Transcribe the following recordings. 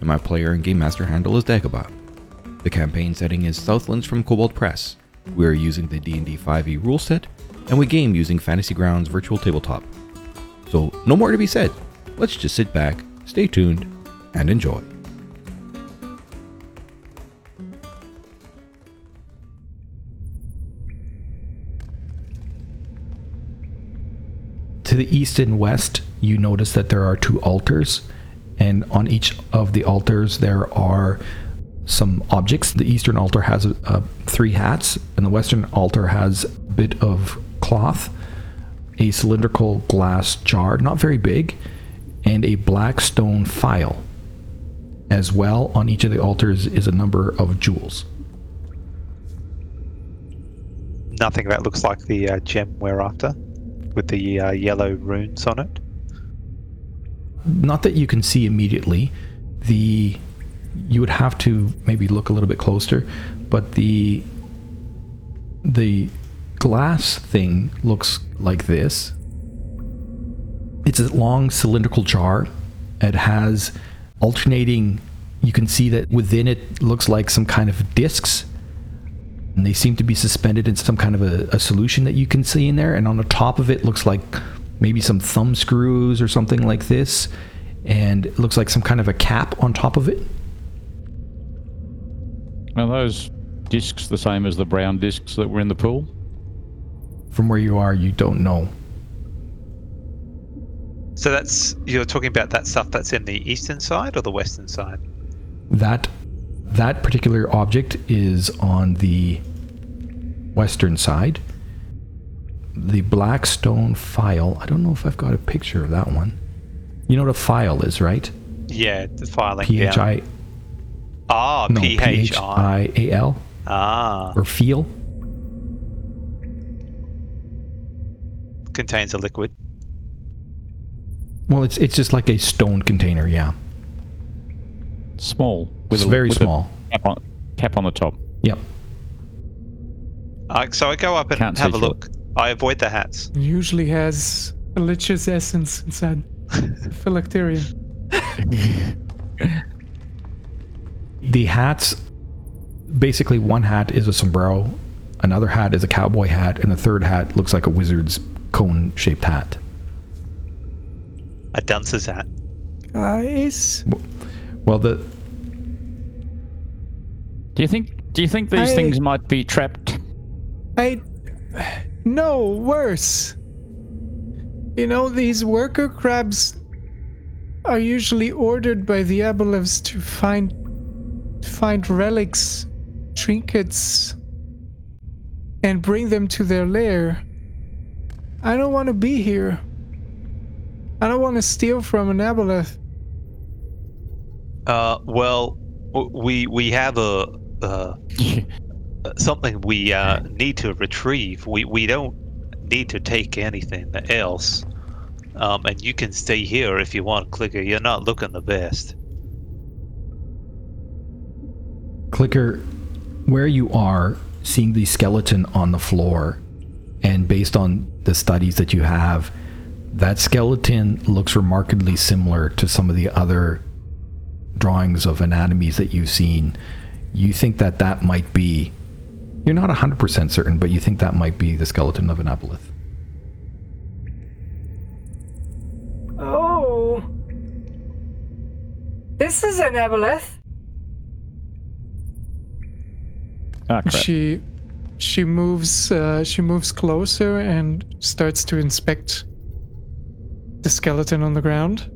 and my player and game master handle is Dagobah. The campaign setting is Southlands from Cobalt Press. We are using the D&D 5e rule set, and we game using Fantasy Grounds virtual tabletop. So no more to be said. Let's just sit back, stay tuned, and enjoy. To the east and west, you notice that there are two altars. And on each of the altars, there are some objects. The eastern altar has three hats, and the western altar has a bit of cloth, a cylindrical glass jar, not very big, and a black stone phial. As well, on each of the altars is a number of jewels. Nothing that looks like the gem we're after, with the yellow runes on it. Not that you can see immediately. You would have to maybe look a little bit closer, but the glass thing looks like this. It's a long cylindrical jar. It has alternating, you can see that within it looks like some kind of discs, and they seem to be suspended in some kind of a solution that you can see in there, and on the top of it looks like maybe some thumb screws or something like this, and it looks like some kind of a cap on top of it. Are those discs the same as the brown discs that were in the pool? From where you are, you don't know. So you're talking about that stuff that's in the eastern side or the western side? That particular object is on the western side. The black stone phial, I don't know if I've got a picture of that one. You know what a phial is, right? Yeah, the filing. P-H-I... Ah, no, P-H-I-A-L. Ah. Or feel. Contains a liquid. Well, it's just like a stone container, yeah. Small. It's very small. Cap on the top. Yep. So I go up and have a look. I avoid the hats. It usually has a lich's essence inside. Phylacteria. The hats, basically one hat is a sombrero, another hat is a cowboy hat, and the third hat looks like a wizard's cone-shaped hat. A dunce's hat. Guys. Well, Do you think these things might be trapped? No, worse. You know, these worker crabs are usually ordered by the Aboleths to find relics, trinkets, and bring them to their lair. I don't want to be here. I don't want to steal from an Aboleth. Well, we have a... something we need to retrieve. We don't need to take anything else, and you can stay here if you want, Clicker. You're not looking the best. Clicker, where you are, seeing the skeleton on the floor, and based on the studies that you have, that skeleton looks remarkably similar to some of the other drawings of anatomies that you've seen. You think that might be... You're not 100% certain, but you think that might be the skeleton of an Aboleth. Oh! This is an Aboleth! Ah, crap. She moves closer and starts to inspect the skeleton on the ground.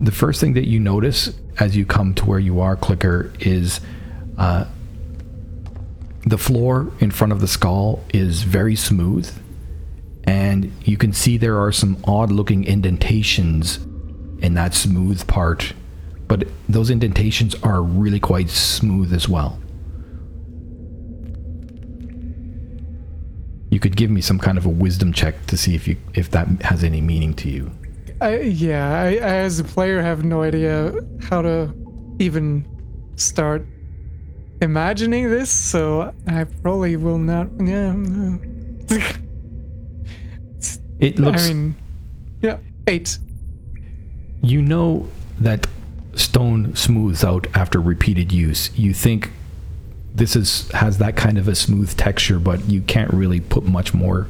The first thing that you notice as you come to where you are, Clicker, is... the floor in front of the skull is very smooth, and you can see there are some odd-looking indentations in that smooth part but those indentations are really quite smooth as well. You could give me some kind of a wisdom check to see if that has any meaning to you. I as a player have no idea how to even start imagining this, so I probably will not. Yeah. No. It looks. I mean, yeah, 8. You know that stone smooths out after repeated use. You think this has that kind of a smooth texture, but you can't really put much more.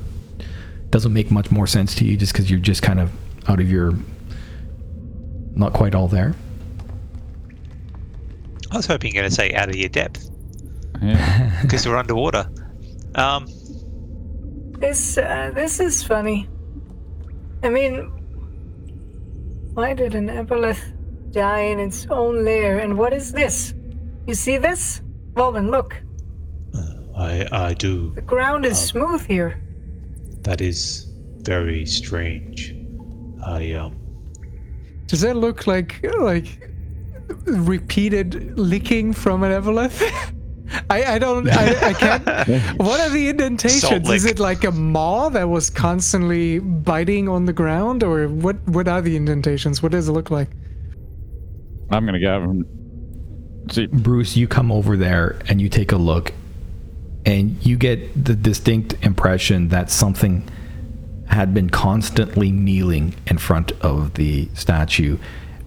Doesn't make much more sense to you, just because you're just kind of out of your. Not quite all there. I was hoping you're going to say out of your depth, because we're underwater. This is funny. I mean, why did an Aboleth die in its own lair? And what is this? You see this, Volvin? Look. I do. The ground is smooth here. That is very strange. Does that look like? Repeated licking from an Aboleth? I can't. What are the indentations? Is it like a maw that was constantly biting on the ground, or what are the indentations? What does it look like? I'm gonna go and see. Bruce, you come over there and you take a look, and you get the distinct impression that something had been constantly kneeling in front of the statue.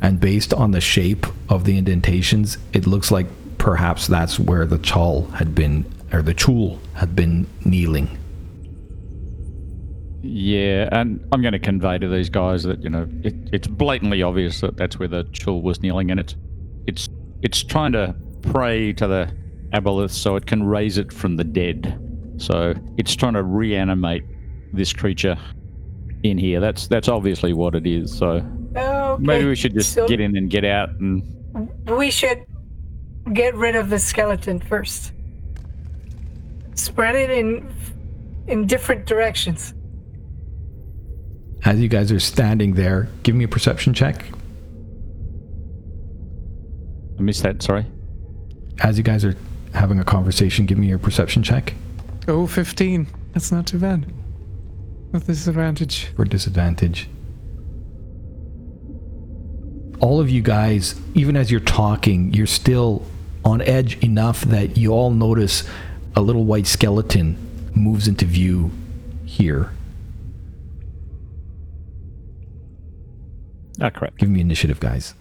And based on the shape of the indentations, it looks like perhaps that's where the chal had been, or the chul had been kneeling. Yeah, and I'm going to convey to these guys that, you know, it's blatantly obvious that that's where the chul was kneeling, and it's trying to pray to the Aboleth so it can raise it from the dead. So it's trying to reanimate this creature in here. That's obviously what it is. So. Okay. Maybe we should just get in and get out, and we should get rid of the skeleton first. Spread it in different directions. As you guys are standing there, give me a perception check. I missed that, sorry. As you guys are having a conversation, give me your perception check. Oh, 15. That's not too bad. With disadvantage. For disadvantage. All of you guys, even as you're talking, you're still on edge enough that you all notice a little white skeleton moves into view here. Not correct. Give me initiative, guys.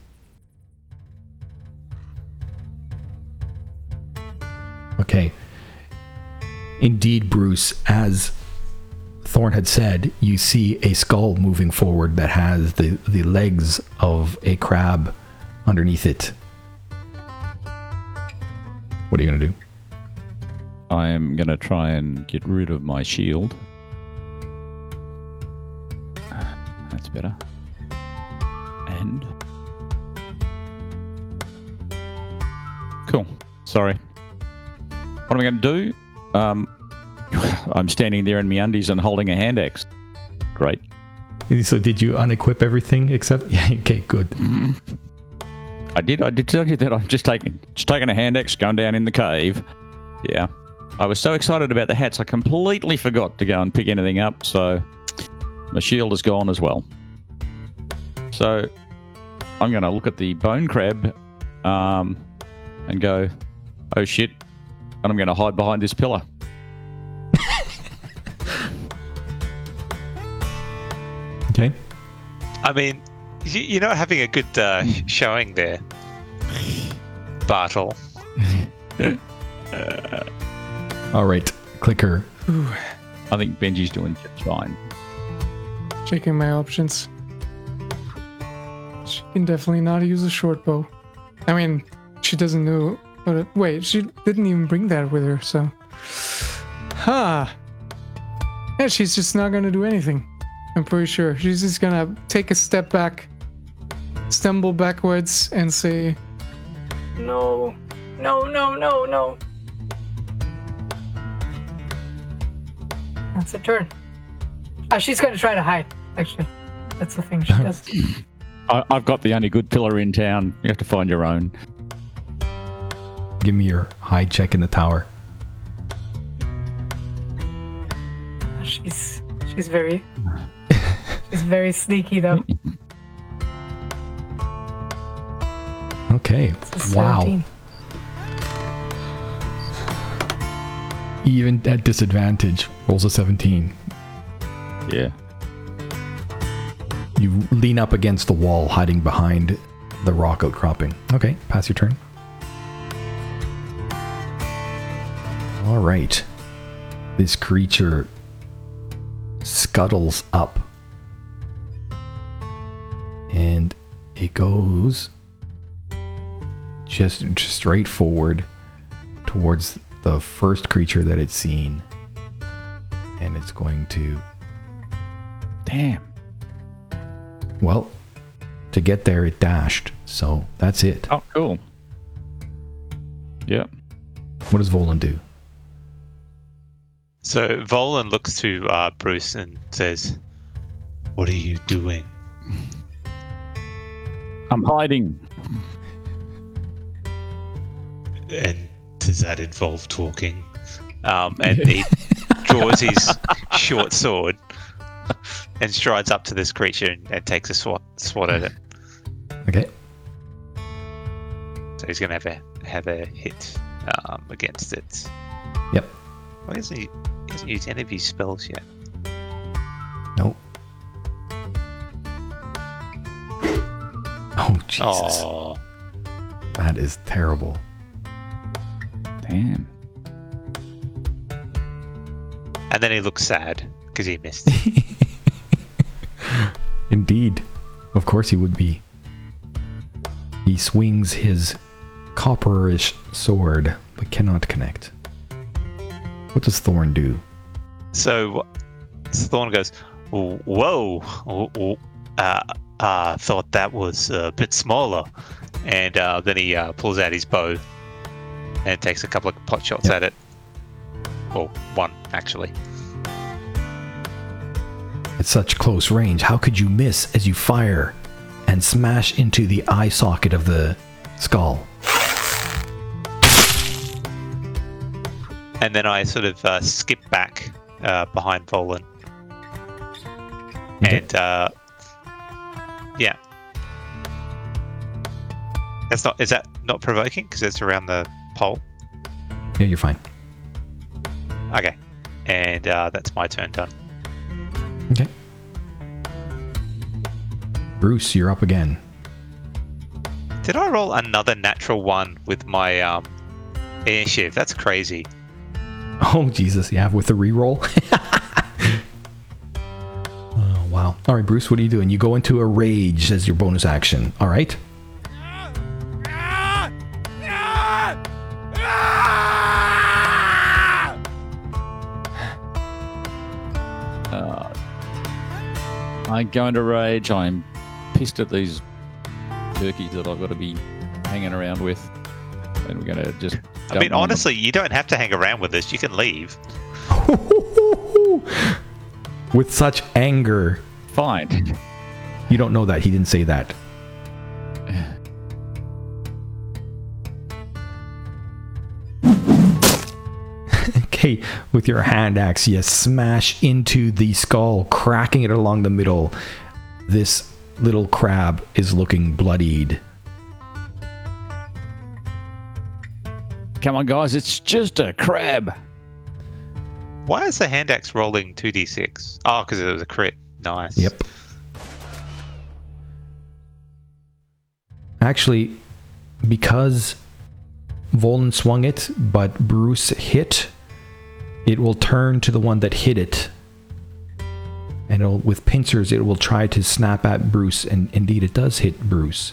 Okay. Indeed, Bruce, as Thorn had said, you see a skull moving forward that has the legs of a crab underneath it. What are you going to do? I am going to try and get rid of my shield. That's better. And... Cool. Sorry. What am I going to do? I'm standing there in my undies and holding a hand axe. Great. So did you unequip everything except... Yeah, okay, good. I did tell you that I'm just taking a hand axe, going down in the cave. Yeah. I was so excited about the hats, I completely forgot to go and pick anything up, so my shield is gone as well. So I'm going to look at the bone crab and go, oh shit, and I'm going to hide behind this pillar. Okay. I mean, you're not having a good showing there, Bartle. All right, clicker. Ooh. I think Benji's doing fine. Checking my options. She can definitely not use a short bow. I mean, she doesn't know. But wait, she didn't even bring that with her, so. Ha! Huh. Yeah, she's just not going to do anything. I'm pretty sure she's just gonna take a step back, stumble backwards, and say, "No, no, no, no, no." That's a turn. She's gonna try to hide. Actually, that's the thing she does. I've got the only good pillar in town. You have to find your own. Give me your high check in the tower. She's very sneaky though. Okay. Wow. Even at disadvantage, rolls a 17. Yeah. You lean up against the wall, hiding behind the rock outcropping. Okay, pass your turn. All right. This creature scuttles up. And it goes just straight forward towards the first creature that it's seen. And it's going to... Damn. Well, to get there, it dashed. So that's it. Oh, cool. Yeah. What does Volan do? So Volan looks to Bruce and says, "What are you doing?" "I'm hiding." And does that involve talking? And he draws his short sword and strides up to this creature and takes a swat at it. Okay. So he's going to have a hit against it. Yep. Why doesn't he use any of his spells yet? Nope. Oh, Jesus. Aww. That is terrible. Damn. And then he looks sad because he missed. Indeed. Of course he would be. He swings his copperish sword, but cannot connect. What does Thorn do? So Thorn goes, "Whoa, thought that was a bit smaller." And then he pulls out his bow and takes a couple of pot shots at it. Well, one, actually. "At such close range, how could you miss as you fire and smash into the eye socket of the skull?" And then I sort of skip back behind Volan. Okay. And, yeah. That's not, is that not provoking? Because it's around the pole. Yeah, you're fine. Okay. And that's my turn done. Okay. Bruce, you're up again. Did I roll another natural one with my initiative? That's crazy. Oh, Jesus, yeah, with the reroll. Oh, wow. All right, Bruce, what are you doing? You go into a rage as your bonus action, all right? I go into rage. I'm pissed at these turkeys that I've got to be hanging around with. And we're going to just... I mean, honestly, you don't have to hang around with this. You can leave. With such anger. Fine. You don't know that. He didn't say that. Okay. With your hand axe, you smash into the skull, cracking it along the middle. This little crab is looking bloodied. "Come on, guys, it's just a crab." Why is the hand axe rolling 2d6? Oh, because it was a crit. Nice. Yep. Actually, because Volan swung it, but Bruce hit, it will turn to the one that hit it. And it'll, with pincers, it will try to snap at Bruce, and indeed it does hit Bruce.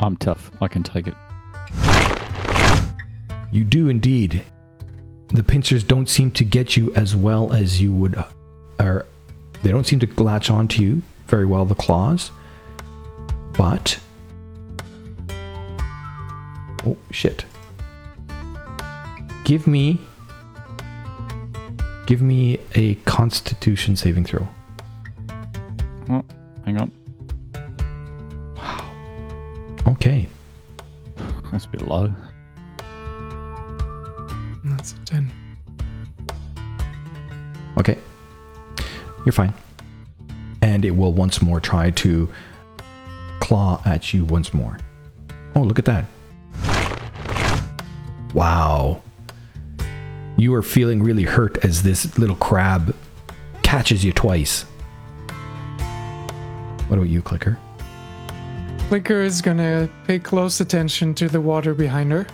I'm tough. I can take it. You do indeed. The pincers don't seem to get you as well as you would, or they don't seem to latch onto you very well, the claws. But, oh shit. Give me a Constitution saving throw. Oh, hang on. Okay. That's a bit low. That's a 10. Okay. You're fine. And it will once more try to claw at you once more. Oh, look at that. Wow. You are feeling really hurt as this little crab catches you twice. What about you, Clicker? Clicker is going to pay close attention to the water behind her.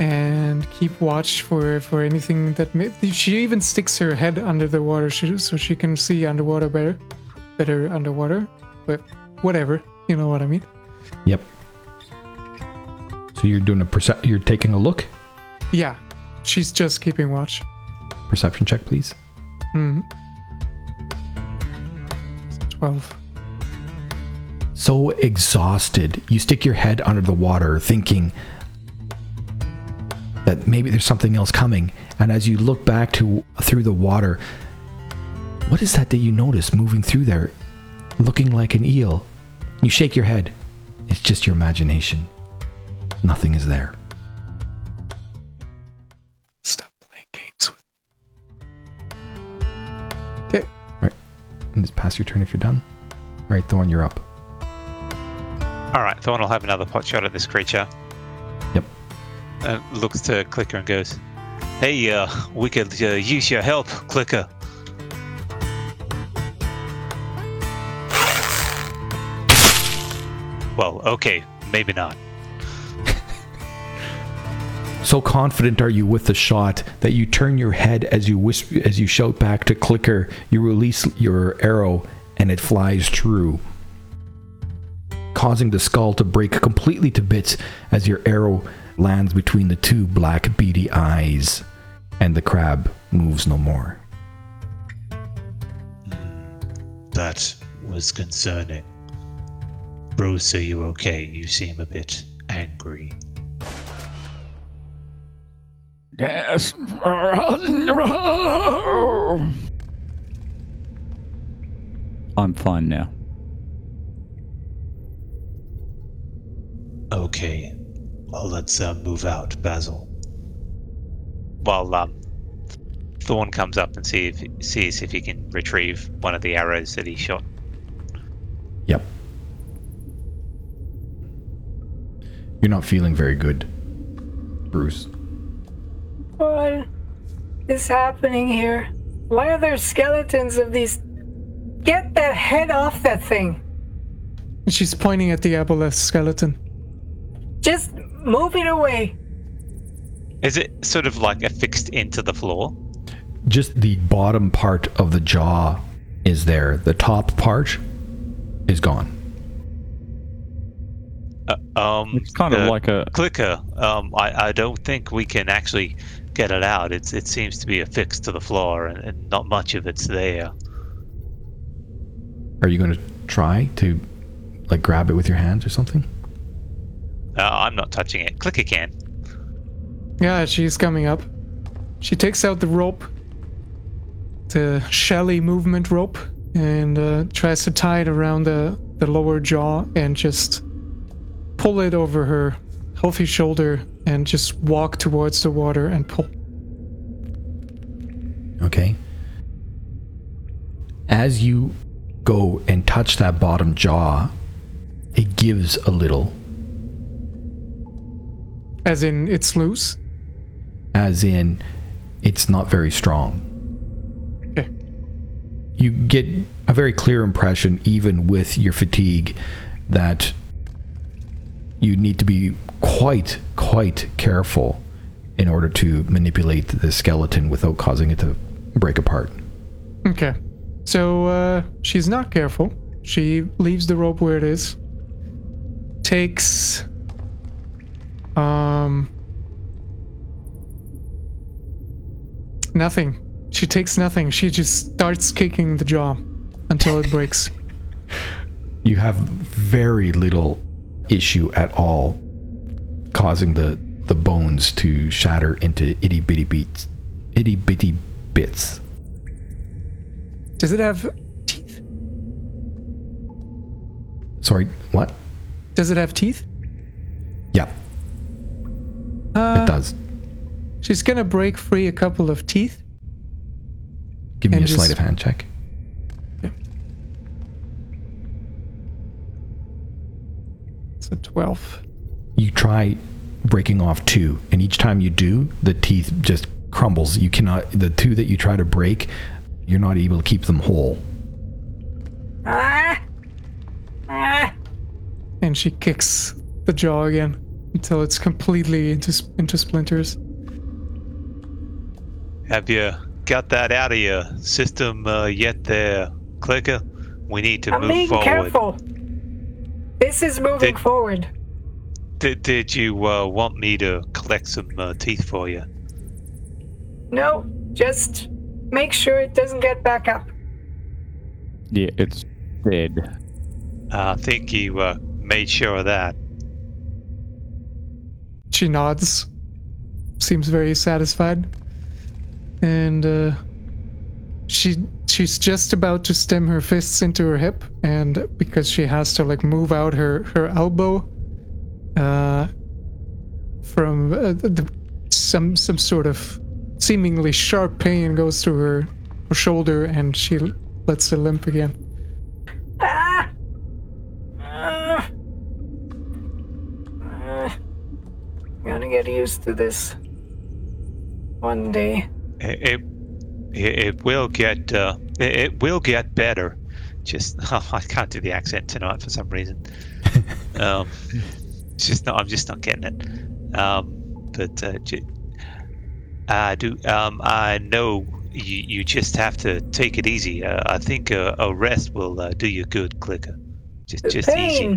And keep watch for anything that may... She even sticks her head under the water so she can see underwater better underwater. But whatever, you know what I mean. Yep. So you're doing a you're taking a look? Yeah, she's just keeping watch. Perception check, please. 12. So exhausted, you stick your head under the water thinking that maybe there's something else coming, and as you look back through the water, what is that you notice moving through there, looking like an eel? You shake your head. It's just your imagination. Nothing is there. Stop playing games with me. Okay. Right. And just pass your turn if you're done. Right, Thorn, you're up. Alright, Thorn will have another pot shot at this creature. Yep. Looks to Clicker and goes, "Hey, we could use your help, Clicker." Well, okay, maybe not. So confident are you with the shot that you turn your head as you shout back to Clicker. You release your arrow and it flies true, causing the skull to break completely to bits as your arrow lands between the two black beady eyes, and the crab moves no more. That was concerning. Bruce, are you okay? You seem a bit angry. Yes. I'm fine now. Okay. Well, let's move out, Basil. Well, Thorn comes up and sees if he can retrieve one of the arrows that he shot. Yep. You're not feeling very good, Bruce. What is happening here? Why are there skeletons of these? Get that head off that thing! She's pointing at the Aboleth skeleton. Just move it away. Is it sort of like affixed into the floor? Just the bottom part of the jaw is there. The top part is gone. It's kind of like a... Clicker, I don't think we can actually get it out. It seems to be affixed to the floor and not much of it's there. Are you going to try to like grab it with your hands or something? I'm not touching it. Clicker can. Yeah, she's coming up. She takes out the rope, the Shelly movement rope, and tries to tie it around the lower jaw and just pull it over her healthy shoulder and just walk towards the water and pull. Okay. As you go and touch that bottom jaw, it gives a little. As in, it's loose? As in, it's not very strong. Okay. You get a very clear impression, even with your fatigue, that you need to be quite careful in order to manipulate the skeleton without causing it to break apart. Okay. So, she's not careful. She leaves the rope where it is. Takes... nothing. She takes nothing. She just starts kicking the jaw until it breaks. You have very little issue at all causing the bones to shatter into itty bitty bits. Does it have teeth? Sorry, what? Does it have teeth? Yeah. It does. She's going to break free a couple of teeth. Give me a sleight of hand check. Yeah. It's a 12. You try breaking off two, and each time you do, the teeth just crumbles. You cannot, the two that you try to break, you're not able to keep them whole. And she kicks the jaw again until it's completely into splinters. Have you got that out of your system yet there, Clicker? We need to move forward. I'm being careful. This is moving forward. Did you want me to collect some teeth for you? No, just make sure it doesn't get back up. Yeah, it's dead. I think you made sure of that. She nods. Seems very satisfied. And she's just about to stem her fists into her hip, and because she has to like move out her elbow from some sort of seemingly sharp pain goes through her shoulder, and she lets her limp again. Gonna get used to this one day. It will get it will get better. Just I can't do the accent tonight for some reason. I'm just not getting it. I know you just have to take it easy. I think a rest will do you good, Clicker. The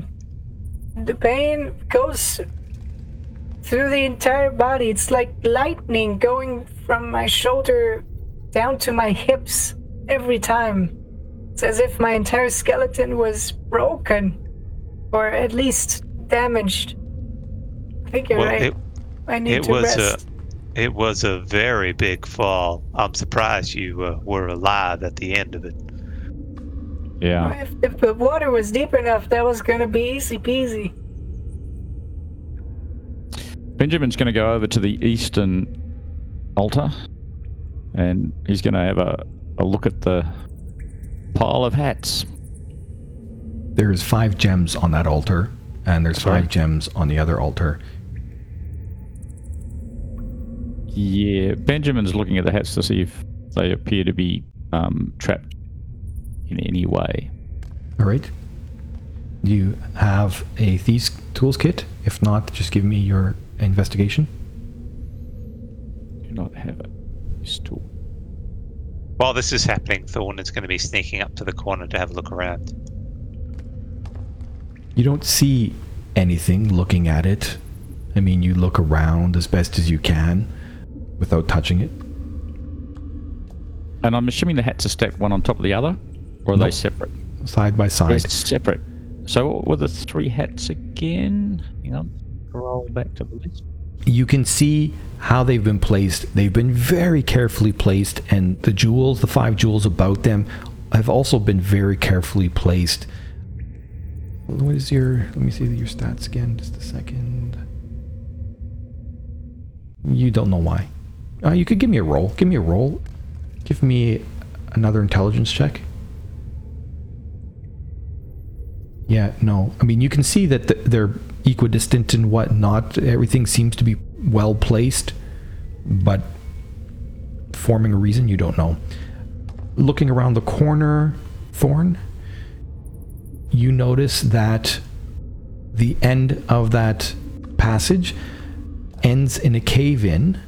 pain goes through the entire body. It's like lightning going from my shoulder down to my hips every time. It's as if my entire skeleton was broken, or at least damaged. I think you're right. I need to rest. It was a very big fall. I'm surprised you were alive at the end of it. Yeah. If the water was deep enough, that was going to be easy peasy. Benjamin's going to go over to the eastern altar, and he's going to have a look at the pile of hats. There's 5 gems on that altar, and there's 5 gems on the other altar. Yeah, Benjamin's looking at the hats to see if they appear to be trapped in any way. All right. Do you have a Thieves' Tools kit? If not, just give me your investigation. Do not have a Thieves' Tool. While this is happening, Thorn is going to be sneaking up to the corner to have a look around. You don't see anything looking at it. I mean, you look around as best as you can without touching it. And I'm assuming the hats are stacked one on top of the other, or are they separate? Side by side. They're separate. So what were the 3 hats again? Hang on, roll back to the list. You can see how they've been placed. They've been very carefully placed, and the jewels, the 5 jewels about them, have also been very carefully placed. What is your... Let me see your stats again, just a second. You don't know why. You could give me a roll. Give me a roll. Give me another intelligence check. Yeah, no. I mean, you can see that they're equidistant and whatnot. Everything seems to be well placed, but forming a reason you don't know. Looking around the corner, Thorn, you notice that the end of that passage ends in a cave-in,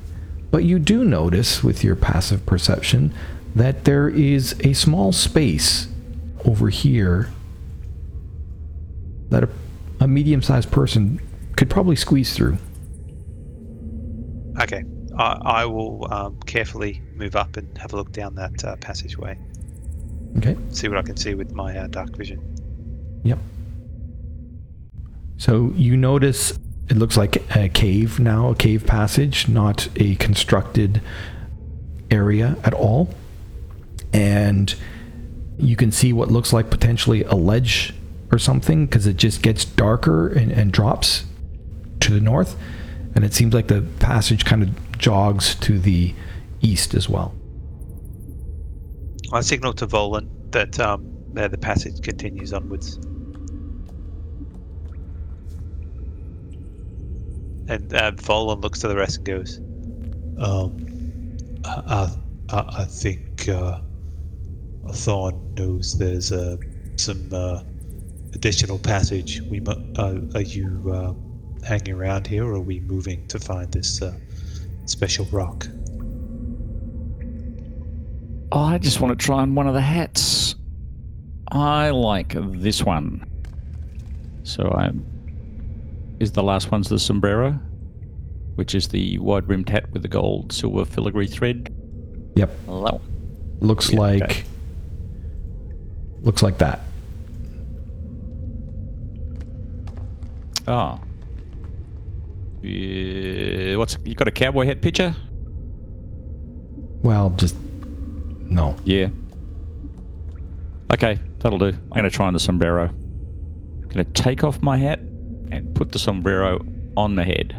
but you do notice with your passive perception that there is a small space over here that a medium-sized person could probably squeeze through. Okay, I will carefully move up and have a look down that passageway. Okay. See what I can see with my dark vision. Yep. So you notice it looks like a cave now, a cave passage, not a constructed area at all. And you can see what looks like potentially a ledge or something, because it just gets darker and drops to the north, and it seems like the passage kind of jogs to the east as well. I signal to Volan that the passage continues onwards. And Volan looks to the rest and goes, I think Thorn knows there's some additional passage. We are you hanging around here, or are we moving to find this special rock? Oh, I just want to try on one of the hats. I like this one. So is the last one's the sombrero, which is the wide-rimmed hat with the gold, silver filigree thread. Yep. That one. Looks like that. Oh. Yeah, you got a cowboy hat picture? Well, just no. Yeah. Okay, that'll do. I'm gonna try on the sombrero. I'm gonna take off my hat and put the sombrero on the head.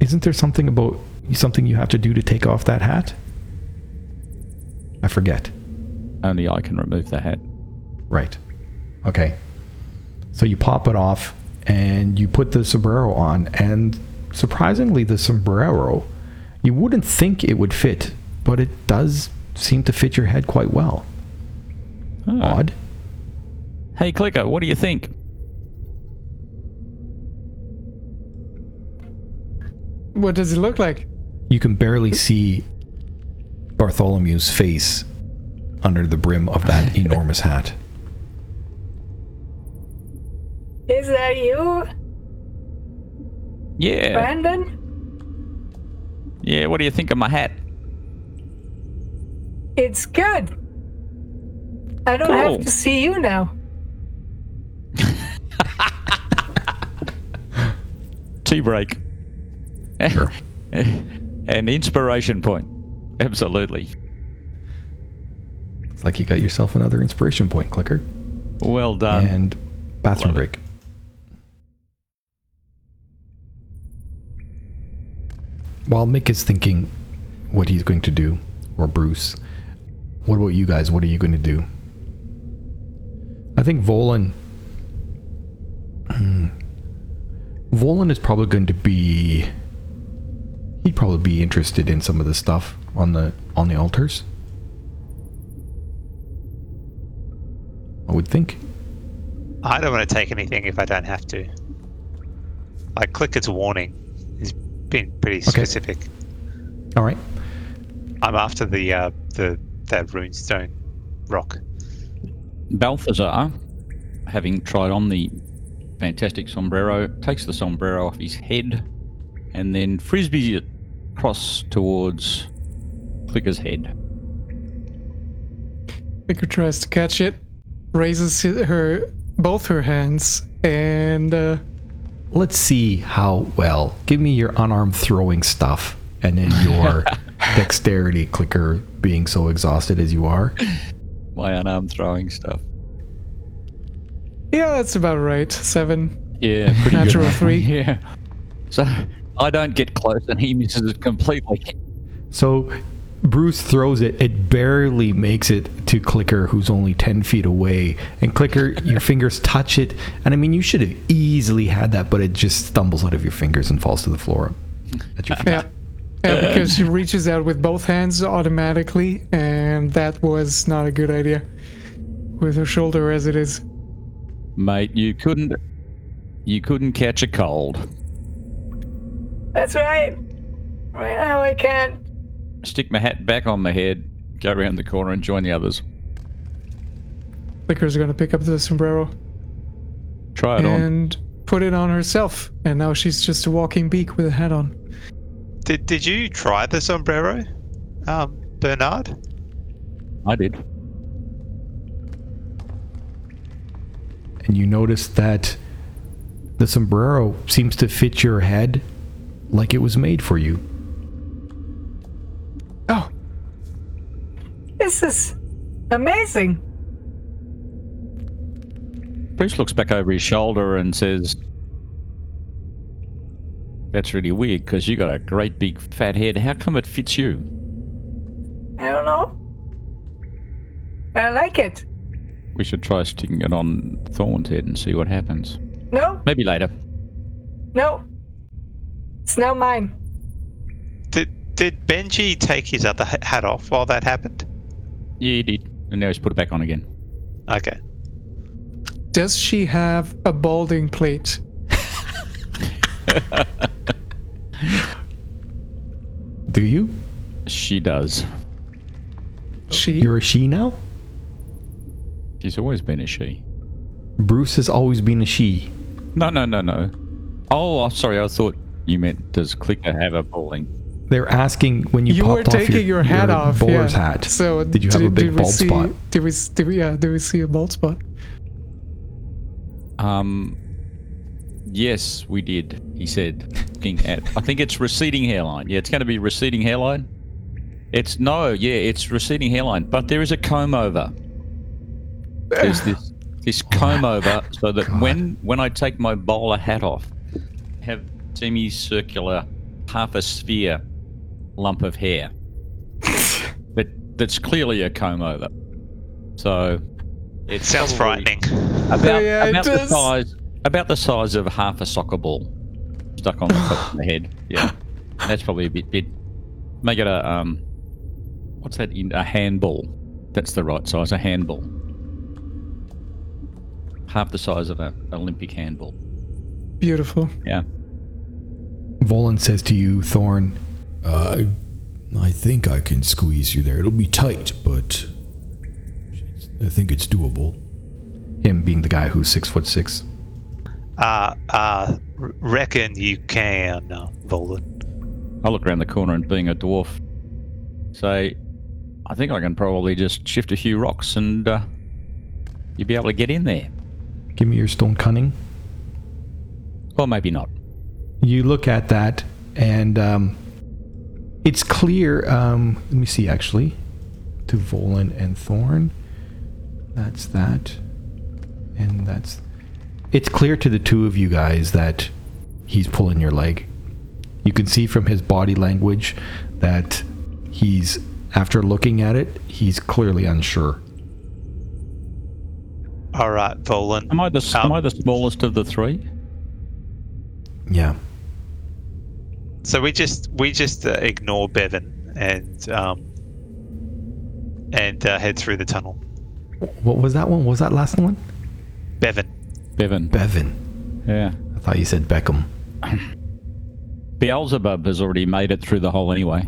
Isn't there something about something you have to do to take off that hat? I forget. Only I can remove the hat. Right. Okay. So you pop it off and you put the sombrero on, and surprisingly the sombrero, you wouldn't think it would fit, but it does seem to fit your head quite well. Oh. Odd. Hey Clicker, what do you think? What does it look like? You can barely see Bartholomew's face under the brim of that enormous hat. Is that you? Yeah. Brandon? Yeah, what do you think of my hat? It's good. I don't have to see you now. Tea break. Sure. An inspiration point. Absolutely. It's like you got yourself another inspiration point, Clicker. Well done. And bathroom break. While Mick is thinking what he's going to do, or Bruce, what about you guys? What are you going to do? I think Volan is probably going to be... He'd probably be interested in some of the stuff on the altars, I would think. I don't want to take anything if I don't have to. Like Clicker's warning. He's been pretty specific. All right. I'm after the runestone rock. Balthazar, having tried on the fantastic sombrero, takes the sombrero off his head and then frisbees it across towards Clicker's head. Clicker tries to catch it, raises both her hands, and... Let's see how well. Give me your unarmed throwing stuff, and then your dexterity, Clicker, being so exhausted as you are. My unarmed throwing stuff. Yeah, that's about right. 7. Yeah, pretty good. Natural 3. Yeah. So I don't get close and he misses it completely. So Bruce throws it. It barely makes it to Clicker, who's only 10 feet away. And Clicker, your fingers touch it. And I mean, you should have easily had that, but it just stumbles out of your fingers and falls to the floor. At your feet. Yeah, because she reaches out with both hands automatically. And that was not a good idea with her shoulder as it is. Mate, you couldn't catch a cold. That's right. Right now I can't. Stick my hat back on my head, go around the corner and join the others. Clicker's going to pick up the sombrero. Try it on. And put it on herself. And now she's just a walking beak with a hat on. Did you try the sombrero, Bernard? I did. And you notice that the sombrero seems to fit your head like it was made for you. Oh. This is amazing. Priest looks back over his shoulder and says, that's really weird because you got a great big fat head. How come it fits you? I don't know. I like it. We should try sticking it on Thorn's head and see what happens. No. Maybe later. No. It's now mine. Did Benji take his other hat off while that happened? Yeah, he did. And now he's put it back on again. Okay. Does she have a balding plate? Do you? She does. She? You're a she now? She's always been a she. Bruce has always been a she. No. Oh, sorry. I thought you meant, does Clicker have a balding? They're asking when you popped off your hat off, bowler's hat. So did you have a big bald spot? Did we see a bald spot? Yes, we did. He said, I think it's receding hairline. Yeah, it's going to be receding hairline. It's receding hairline. But there is a comb over. There's this comb over, so that when I take my bowler hat off, have semicircular, half a sphere lump of hair that's clearly a comb over. So it sounds frightening. About the size of half a soccer ball stuck on the top of the head. Yeah, that's probably a bit. Make it a what's that? A handball. That's the right size. A handball. Half the size of an Olympic handball. Beautiful. Yeah. Volan says to you, Thorn, I think I can squeeze you there. It'll be tight, but I think it's doable. Him being the guy who's 6'6". Reckon you can, Volan. I look around the corner and, being a dwarf, say, I think I can probably just shift a few rocks and you'd be able to get in there. Give me your stone cunning. Or maybe not. You look at that, and it's clear. Let me see, actually, to Volan and Thorn. That's that. And that's... It's clear to the two of you guys that he's pulling your leg. You can see from his body language that he's, after looking at it, he's clearly unsure. All right, Volan. Am I the smallest of the three? Yeah. So we just ignore Bevan and head through the tunnel. What was that one? What was that last one? Bevan. Yeah. I thought you said Beckham. Beelzebub has already made it through the hole anyway.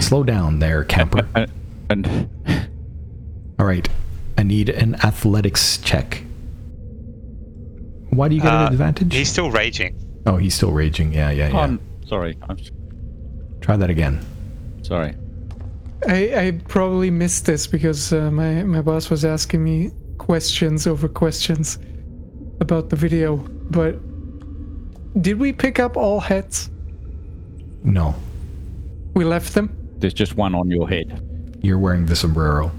Slow down there, camper. All right. I need an athletics check. Why do you get an advantage? He's still raging. Oh, he's still raging. Yeah. Sorry. Try that again. Sorry. I probably missed this because my boss was asking me questions over questions about the video. But did we pick up all heads? No. We left them? There's just one on your head. You're wearing the sombrero.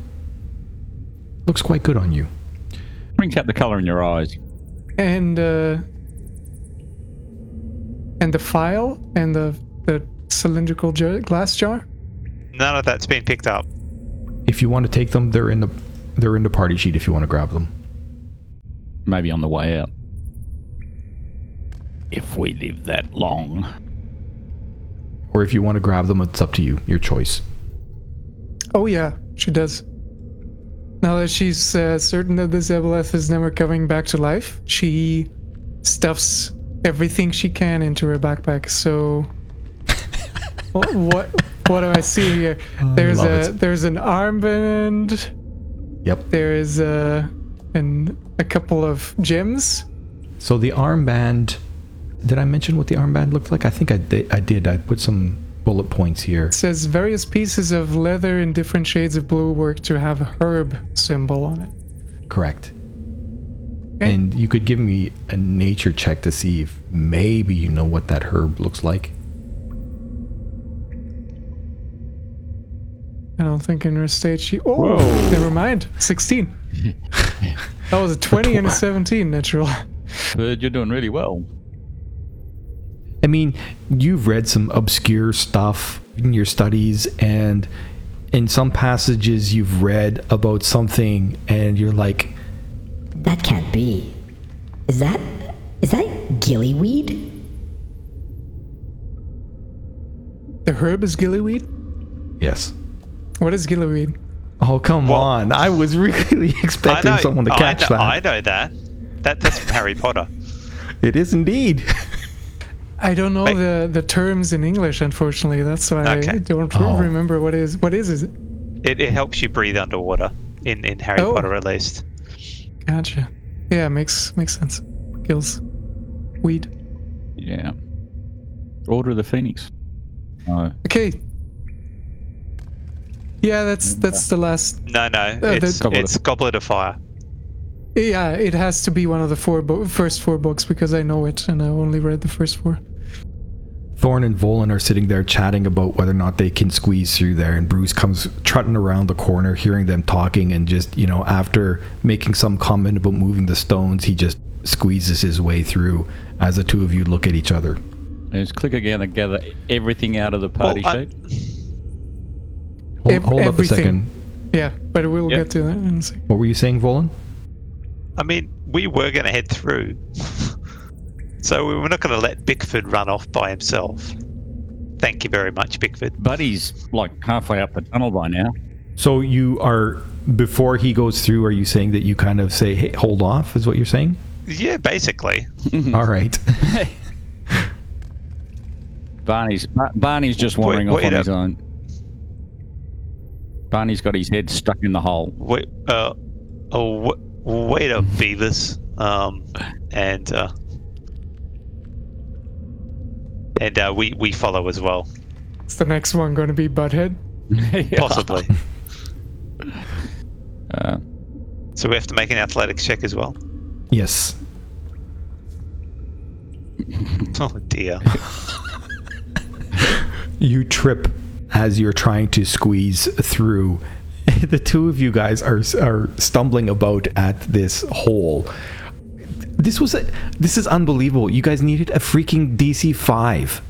Looks quite good on you. Brings out the color in your eyes. And the file and the cylindrical glass jar? None of that's been picked up. If you want to take them, they're in the party sheet if you want to grab them. Maybe on the way out. If we live that long. Or if you want to grab them, it's up to you. Your choice. Oh yeah, she does. Now that she's certain that this Aboleth is never coming back to life, she stuffs everything she can into her backpack. So, what do I see here? There's an armband. Yep. There is a couple of gems. So the armband. Did I mention what the armband looked like? I think I did. I put some bullet points here. It says various pieces of leather in different shades of blue work to have a herb symbol on it. Correct. Okay. And you could give me a nature check to see if maybe you know what that herb looks like. I don't think in her stage she... Oh, never mind. 16. That was a 20 and a 17 natural. You're doing really well. I mean, you've read some obscure stuff in your studies, and in some passages you've read about something and you're like, that can't be. Is that gillyweed? The herb is gillyweed? Yes. What is gillyweed? Oh, come on. I was really expecting someone to catch that. I know that. That's from Harry Potter. It is indeed. I don't know the terms in English, unfortunately. That's why I don't remember what it is. What is it? It helps you breathe underwater, in Harry Potter at least. Gotcha. Yeah, makes sense. Gills. Weed. Yeah. Order of the Phoenix. No. Okay. Yeah, that's the last. No, it's Goblet of Fire. Yeah, it has to be one of the first four books because I know it and I only read the first four. Thorn and Volan are sitting there chatting about whether or not they can squeeze through there, and Bruce comes trotting around the corner hearing them talking, and just, you know, after making some comment about moving the stones, he just squeezes his way through as the two of you look at each other. It's click again and gather everything out of the party sheet. Hold up a second. Yeah, but we'll get to that and see. What were you saying, Volan? I mean, we were going to head through. So we were not going to let Bickford run off by himself. Thank you very much, Bickford. Buddy's like halfway up the tunnel by now. So you are, before he goes through, are you saying that you kind of say, hey, hold off, is what you're saying? Yeah, basically. All right. Barney's just wandering off on his own. Barney's got his head stuck in the hole. Wait up, Beavis. And we follow as well. Is the next one going to be Butthead? Possibly. So we have to make an athletics check as well? Yes. Oh, dear. You trip as you're trying to squeeze through. The two of you guys are stumbling about at this hole. This is unbelievable. You guys needed a freaking DC 5.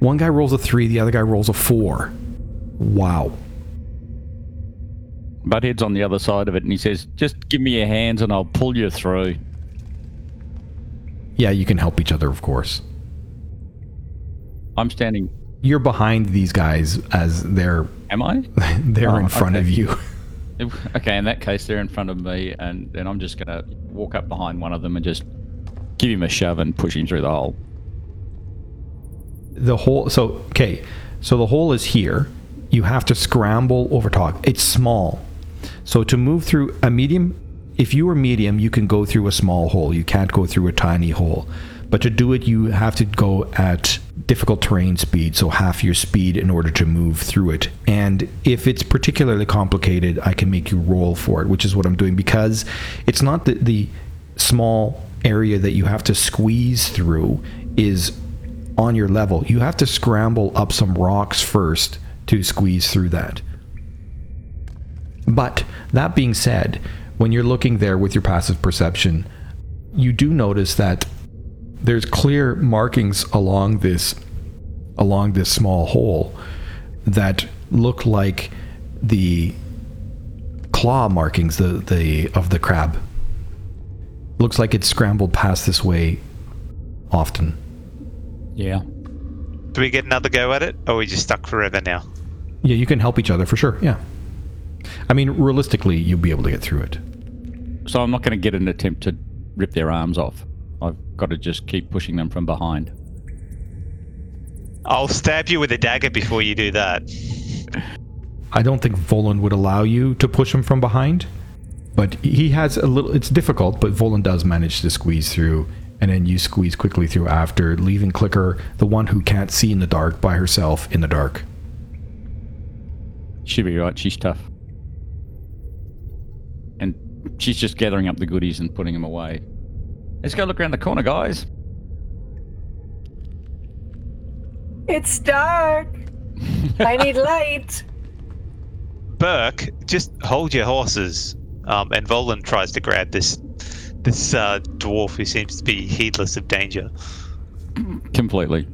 One guy rolls a 3, the other guy rolls a 4. Wow. Butthead's on the other side of it, and he says, "Just give me your hands, and I'll pull you through." Yeah, you can help each other, of course. I'm standing. You're behind these guys as they're... Am I? They're in front of you. Okay, in that case, they're in front of me, and I'm just going to walk up behind one of them and just give him a shove and push him through the hole. The hole... So the hole is here. You have to scramble over top. It's small. So to move through a medium... If you were medium, you can go through a small hole. You can't go through a tiny hole. But to do it, you have to go at... difficult terrain speed, so half your speed in order to move through it. And if it's particularly complicated, I can make you roll for it, which is what I'm doing, because it's not that the small area that you have to squeeze through is on your level. You have to scramble up some rocks first to squeeze through that. But that being said, when you're looking there with your passive perception, you do notice that there's clear markings along this small hole that look like the claw markings of the crab. Looks like it's scrambled past this way often. Yeah. Do we get another go at it, or are we just stuck forever now? Yeah, you can help each other for sure, yeah. I mean, realistically, you'll be able to get through it. So I'm not going to get an attempt to rip their arms off. I've got to just keep pushing them from behind. I'll stab you with a dagger before you do that. I don't think Volan would allow you to push him from behind, but he has a little... It's difficult, but Volan does manage to squeeze through, and then you squeeze quickly through after, leaving Clicker, the one who can't see in the dark, by herself in the dark. She'll be right. She's tough. And she's just gathering up the goodies and putting them away. Let's go look around the corner, guys. It's dark. I need light. Burke, just hold your horses. And Volan tries to grab this dwarf who seems to be heedless of danger. Completely.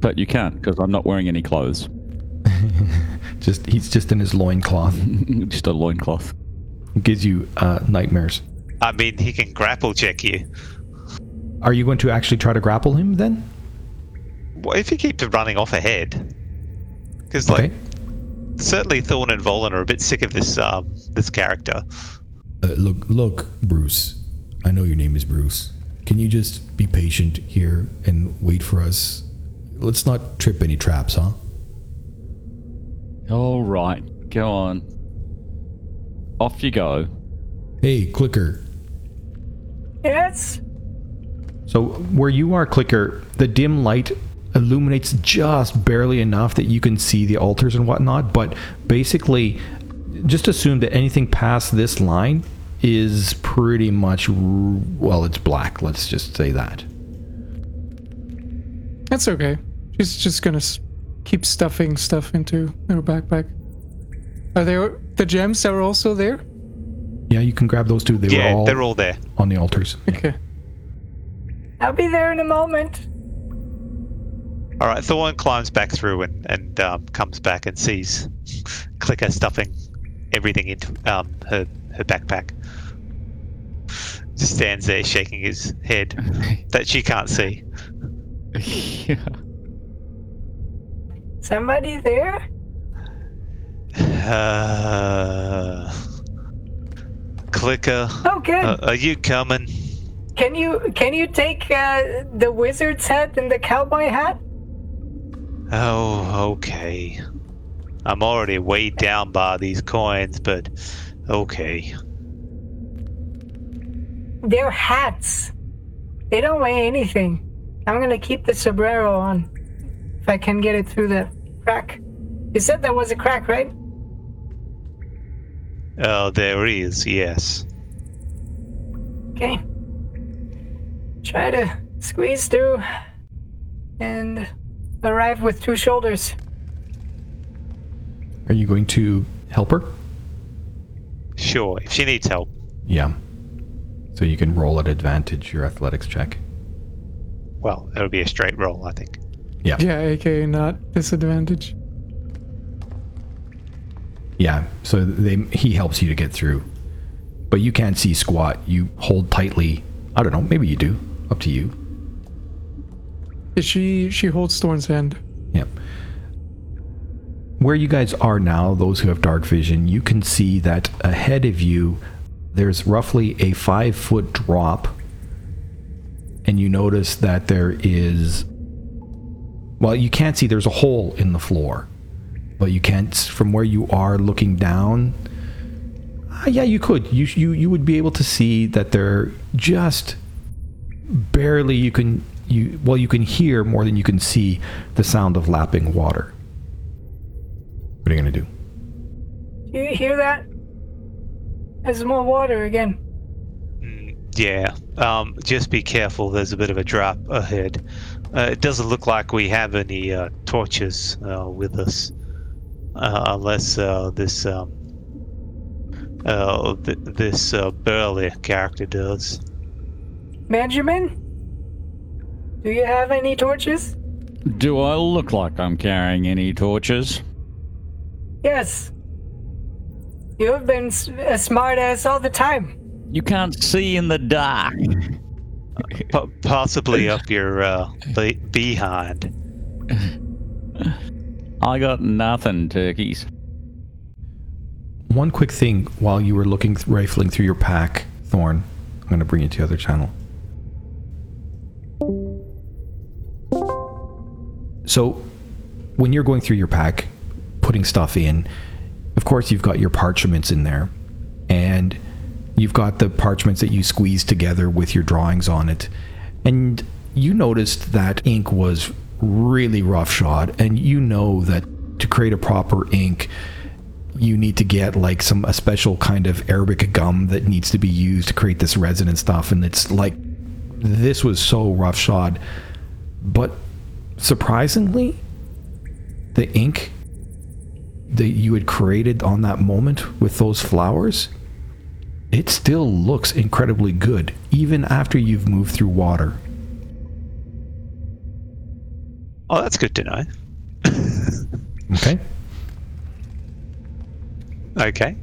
But you can't, because I'm not wearing any clothes. He's just in his loincloth. Just a loincloth. Gives you nightmares. I mean, he can grapple check you. Are you going to actually try to grapple him then? Well, if he keeps running off ahead. Because, okay. Certainly Thorn and Volan are a bit sick of this character. Look, Bruce. I know your name is Bruce. Can you just be patient here and wait for us? Let's not trip any traps, huh? All right, go on. Off you go. Hey, Clicker. Yes? So where you are, Clicker, the dim light illuminates just barely enough that you can see the altars and whatnot, but basically just assume that anything past this line is pretty much, well, it's black. Let's just say that. That's okay. She's just going to keep stuffing stuff into her backpack. Are there the gems that are also there? Yeah, you can grab those too. They're all there. On the altars. Okay. Yeah. I'll be there in a moment. All right, Thorn climbs back through and comes back and sees Clicker stuffing everything into her backpack. Just stands there shaking his head that she can't see. Yeah. Somebody there? Clicker. Oh, good. Are you coming? Can you take the wizard's hat and the cowboy hat? Oh, okay. I'm already weighed down by these coins, but okay. They're hats. They don't weigh anything. I'm going to keep the sombrero on if I can get it through the crack. You said there was a crack, right? Oh, there is, yes. Okay. Try to squeeze through and arrive with two shoulders. Are you going to help her? Sure, if she needs help. Yeah. So you can roll at advantage your athletics check. Well, it'll be a straight roll, I think. Yeah. Yeah, aka not disadvantage. Yeah, so he helps you to get through. But you can't see squat. You hold tightly. I don't know, maybe you do. Up to you. She holds Thorn's hand. Yep. Yeah. Where you guys are now, those who have dark vision, you can see that ahead of you, there's roughly a 5-foot drop. And you notice that there is... Well, you can't see, there's a hole in the floor. But you can't, from where you are looking down... yeah, you could. You would be able to see that there just barely you can... Well, you can hear more than you can see the sound of lapping water. What are you going to do? Do you hear that? There's more water again. Yeah. Just be careful. There's a bit of a drop ahead. It doesn't look like we have any torches with us. Unless this burly character does. Benjamin? Do you have any torches? Do I look like I'm carrying any torches? Yes. You've been a smartass all the time. You can't see in the dark. Possibly up your behind. I got nothing, turkeys. One quick thing while you were rifling through your pack, Thorn. I'm going to bring you to the other channel. So, when you're going through your pack, putting stuff in, of course you've got your parchments in there, and you've got the parchments that you squeezed together with your drawings on it, and you noticed that ink was really roughshod, and you know that to create a proper ink, you need to get like a special kind of Arabic gum that needs to be used to create this resin and stuff, and it's like, this was so roughshod, but surprisingly, the ink that you had created on that moment with those flowers It still looks incredibly good, even after you've moved through water. Oh, that's good to know. Okay. Okay.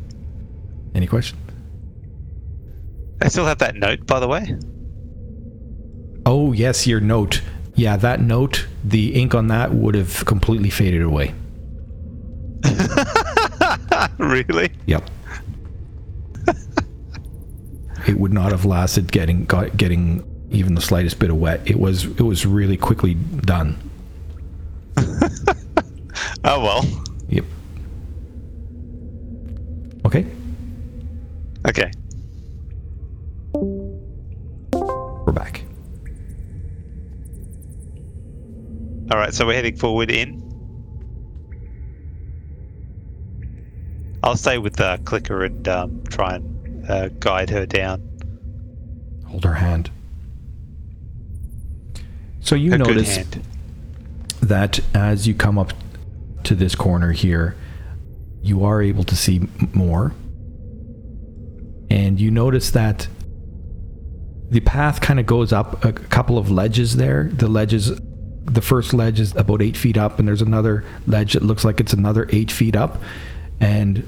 Any questions? I still have that note, by the way. Oh, yes, your note. Yeah, that note, the ink on that would have completely faded away. Really? Yep. It would not have lasted getting even the slightest bit of wet. It was really quickly done. Oh, well. Yep. Okay. Okay. We're back. All right, so we're heading forward in. I'll stay with the clicker and try and guide her down. Hold her hand. So you her notice that as you come up to this corner here, you are able to see more. And you notice that the path kind of goes up a couple of ledges there. The first ledge is about 8 feet up, and there's another ledge that looks like it's another 8 feet up. And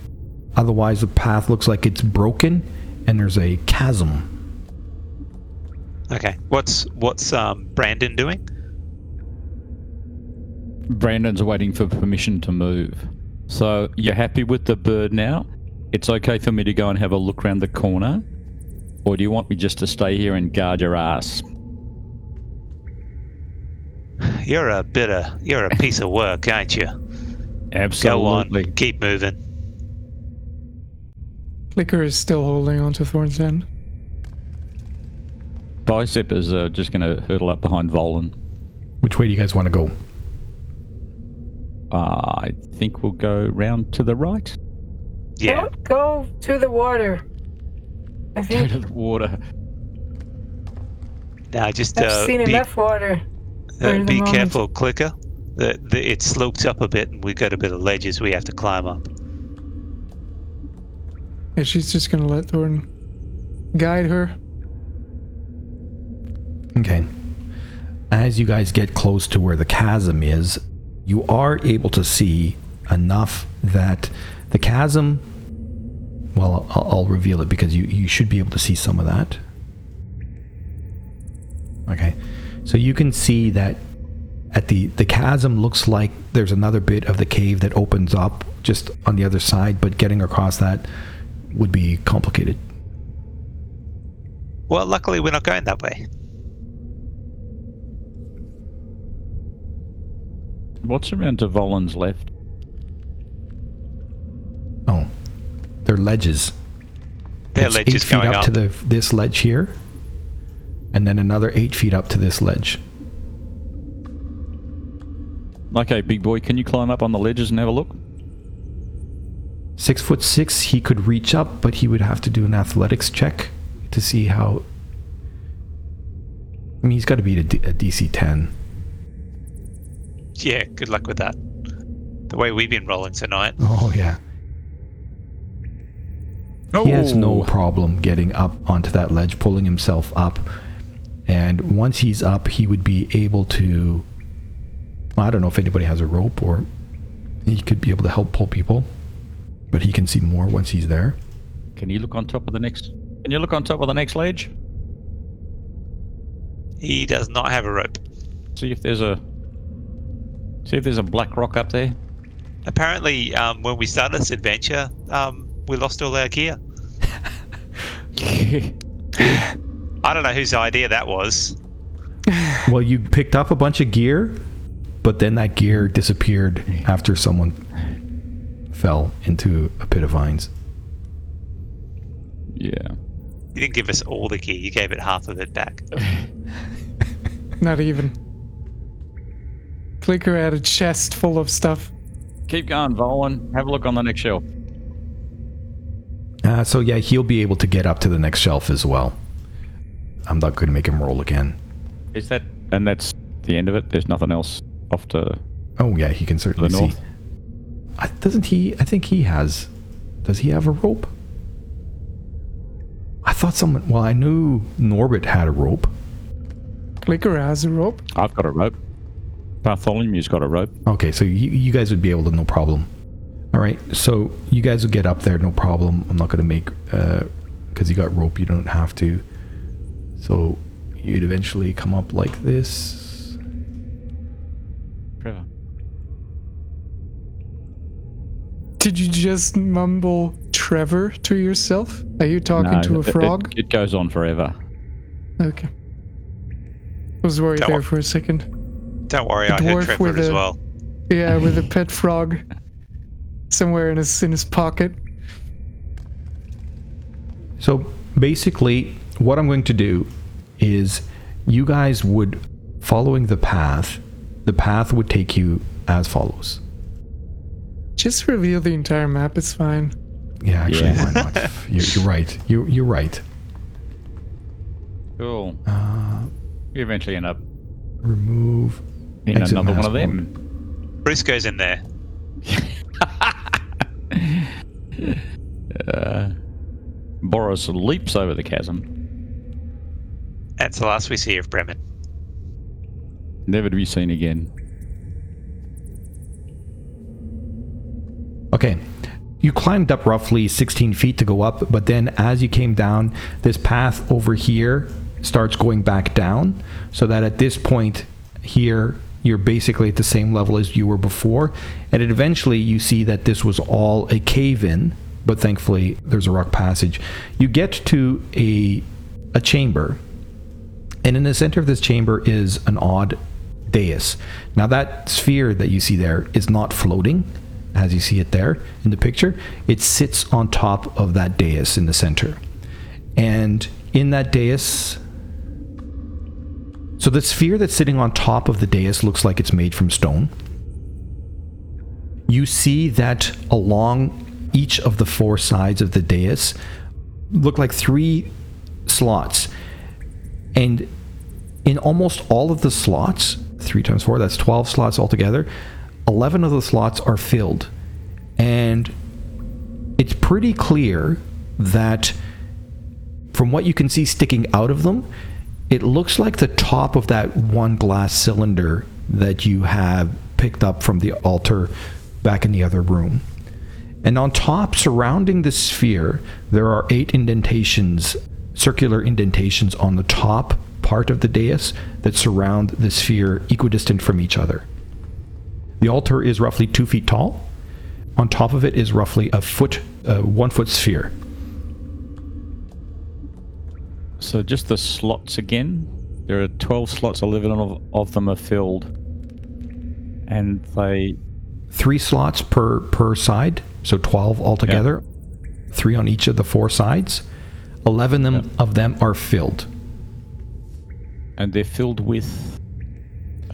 otherwise, the path looks like it's broken, and there's a chasm. Okay, what's Brandon doing? Brandon's waiting for permission to move. So you're happy with the bird now? It's okay for me to go and have a look around the corner? Or do you want me just to stay here and guard your ass? You're a piece of work, aren't you? Absolutely. Go on, keep moving. Clicker is still holding on to Thorn's hand. Bicep is just going to hurtle up behind Volan. Which way do you guys want to go? I think we'll go round to the right. Yeah. Don't go to the water. I think. Go to the water. Nah, just I've seen enough water. Be careful, Clicker. It slopes up a bit, and we've got a bit of ledges we have to climb up. Yeah, she's just going to let Thorn guide her. Okay. As you guys get close to where the chasm is, you are able to see enough that the chasm, well, I'll reveal it because you should be able to see some of that. Okay. So you can see that at the chasm looks like there's another bit of the cave that opens up just on the other side, but getting across that would be complicated. Well, luckily we're not going that way. What's around to Volan's left? Oh, they're ledges. They're ledges going up to this ledge here, and then another 8 feet up to this ledge. Okay, big boy, can you climb up on the ledges and have a look? 6'6", he could reach up, but he would have to do an athletics check to see how. I mean, he's got to beat a DC 10. Yeah, good luck with that. The way we've been rolling tonight. Oh, yeah. Oh. He has no problem getting up onto that ledge, pulling himself up. And once he's up, he would be able to... Well, I don't know if anybody has a rope, or he could be able to help pull people. But he can see more once he's there. Can you look on top of the next... Can you look on top of the next ledge? He does not have a rope. See if there's a black rock up there. Apparently, when we started this adventure, we lost all our gear. I don't know whose idea that was. Well, you picked up a bunch of gear, but then that gear disappeared after someone fell into a pit of vines. Yeah. You didn't give us all the gear. You gave it half of it back. Not even. Clicker had a chest full of stuff. Keep going, Volan. Have a look on the next shelf. So yeah, he'll be able to get up to the next shelf as well. I'm not going to make him roll again. Is that... And that's the end of it? There's nothing else off to... Oh yeah, he can certainly see. Doesn't he... I think he has... Does he have a rope? thought someone... Well, I knew Norbit had a rope. Clicker has a rope. I've got a rope. Bartholomew's got a rope. Okay, so you guys would be able to, no problem. All right, so you guys will get up there, no problem. I'm not going to make... Because you got rope, you don't have to. So you'd eventually come up like this. Trevor. Did you just mumble Trevor to yourself? Are you talking to a frog? It goes on forever. Okay. I was worried there for a second. Don't worry, I heard Trevor as well. Yeah, with a pet frog somewhere in his pocket. So basically, what I'm going to do is you guys would, following the path would take you as follows. Just reveal the entire map, it's fine. Yeah, actually, why not? You're right. You're right. Cool. You eventually end up... Remove... In another one of them. Bruce goes in there. Boris leaps over the chasm. That's the last we see of Bremen. Never to be seen again. Okay, you climbed up roughly 16 feet to go up, but then as you came down, this path over here starts going back down, so that at this point here, you're basically at the same level as you were before, and eventually you see that this was all a cave-in, but thankfully there's a rock passage. You get to a chamber, and in the center of this chamber is an odd dais. Now that sphere that you see there is not floating, as you see it there in the picture. It sits on top of that dais in the center. And in that dais... So the sphere that's sitting on top of the dais looks like it's made from stone. You see that along each of the four sides of the dais look like three slots. And in almost all of the slots, 3 times 4, that's 12 slots altogether, 11 of the slots are filled, and it's pretty clear that from what you can see sticking out of them, it looks like the top of that one glass cylinder that you have picked up from the altar back in the other room. And on top, surrounding the sphere, there are 8 indentations, circular indentations on the top part of the dais that surround the sphere, equidistant from each other. The altar is roughly 2 feet tall. On top of it is roughly a 1 foot sphere. So just the slots again. There are 12 slots, 11 of them are filled. And they... 3 slots per side, so 12 altogether. Yeah. 3 on each of the 4 sides. 11 of them are filled. And they're filled with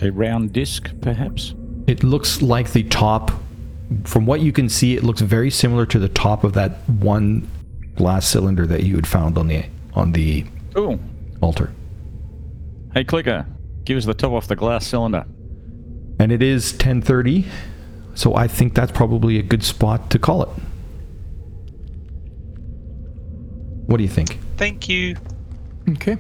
a round disc, perhaps? It looks like the top, from what you can see, it looks very similar to the top of that one glass cylinder that you had found on the altar. Hey, Clicker, give us the top off the glass cylinder. And it is 10:30, so I think that's probably a good spot to call it. What do you think? Thank you. Okay.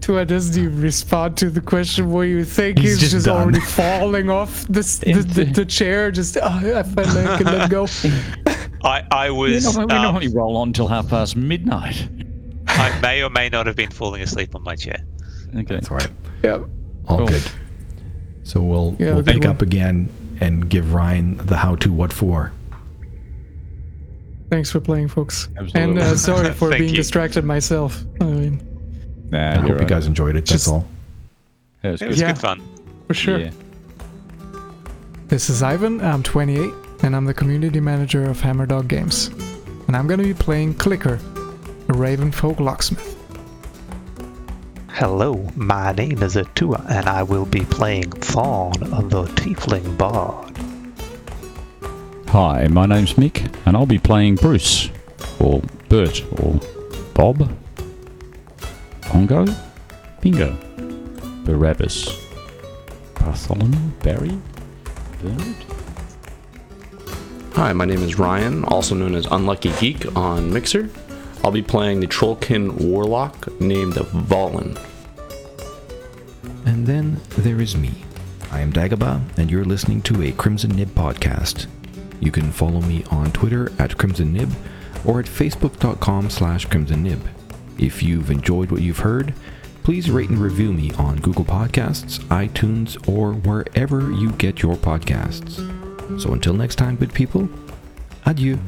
Tua doesn't respond to the question. What do you think? He's just already falling off the chair. Just I finally can let go. I was. We normally roll on till midnight. I may or may not have been falling asleep on my chair. Okay, that's right. Yeah, all good. So we'll pick up again and give Ryan the how to what for. Thanks for playing, folks. Absolutely. And sorry for being distracted myself. I mean. Nah, I hope you guys enjoyed it, that's all. Yeah, it was good fun. For sure. Yeah. This is Ivan, I'm 28, and I'm the community manager of Hammerdog Games. And I'm going to be playing Clicker, a Ravenfolk locksmith. Hello, my name is Atua, and I will be playing Fawn, the Tiefling Bard. Hi, my name's Mick, and I'll be playing Bruce, or Bert, or Bob. Pongo? Bingo. Barabbas. Bartholomew? Barry? Bernard? Hi, my name is Ryan, also known as Unlucky Geek on Mixer. I'll be playing the Trollkin Warlock named Valen. And then there is me. I am Dagobah, and you're listening to a Crimson Nib podcast. You can follow me on Twitter at Crimson Nib or at facebook.com/Crimson Nib. If you've enjoyed what you've heard, please rate and review me on Google Podcasts, iTunes, or wherever you get your podcasts. So until next time, good people, adieu.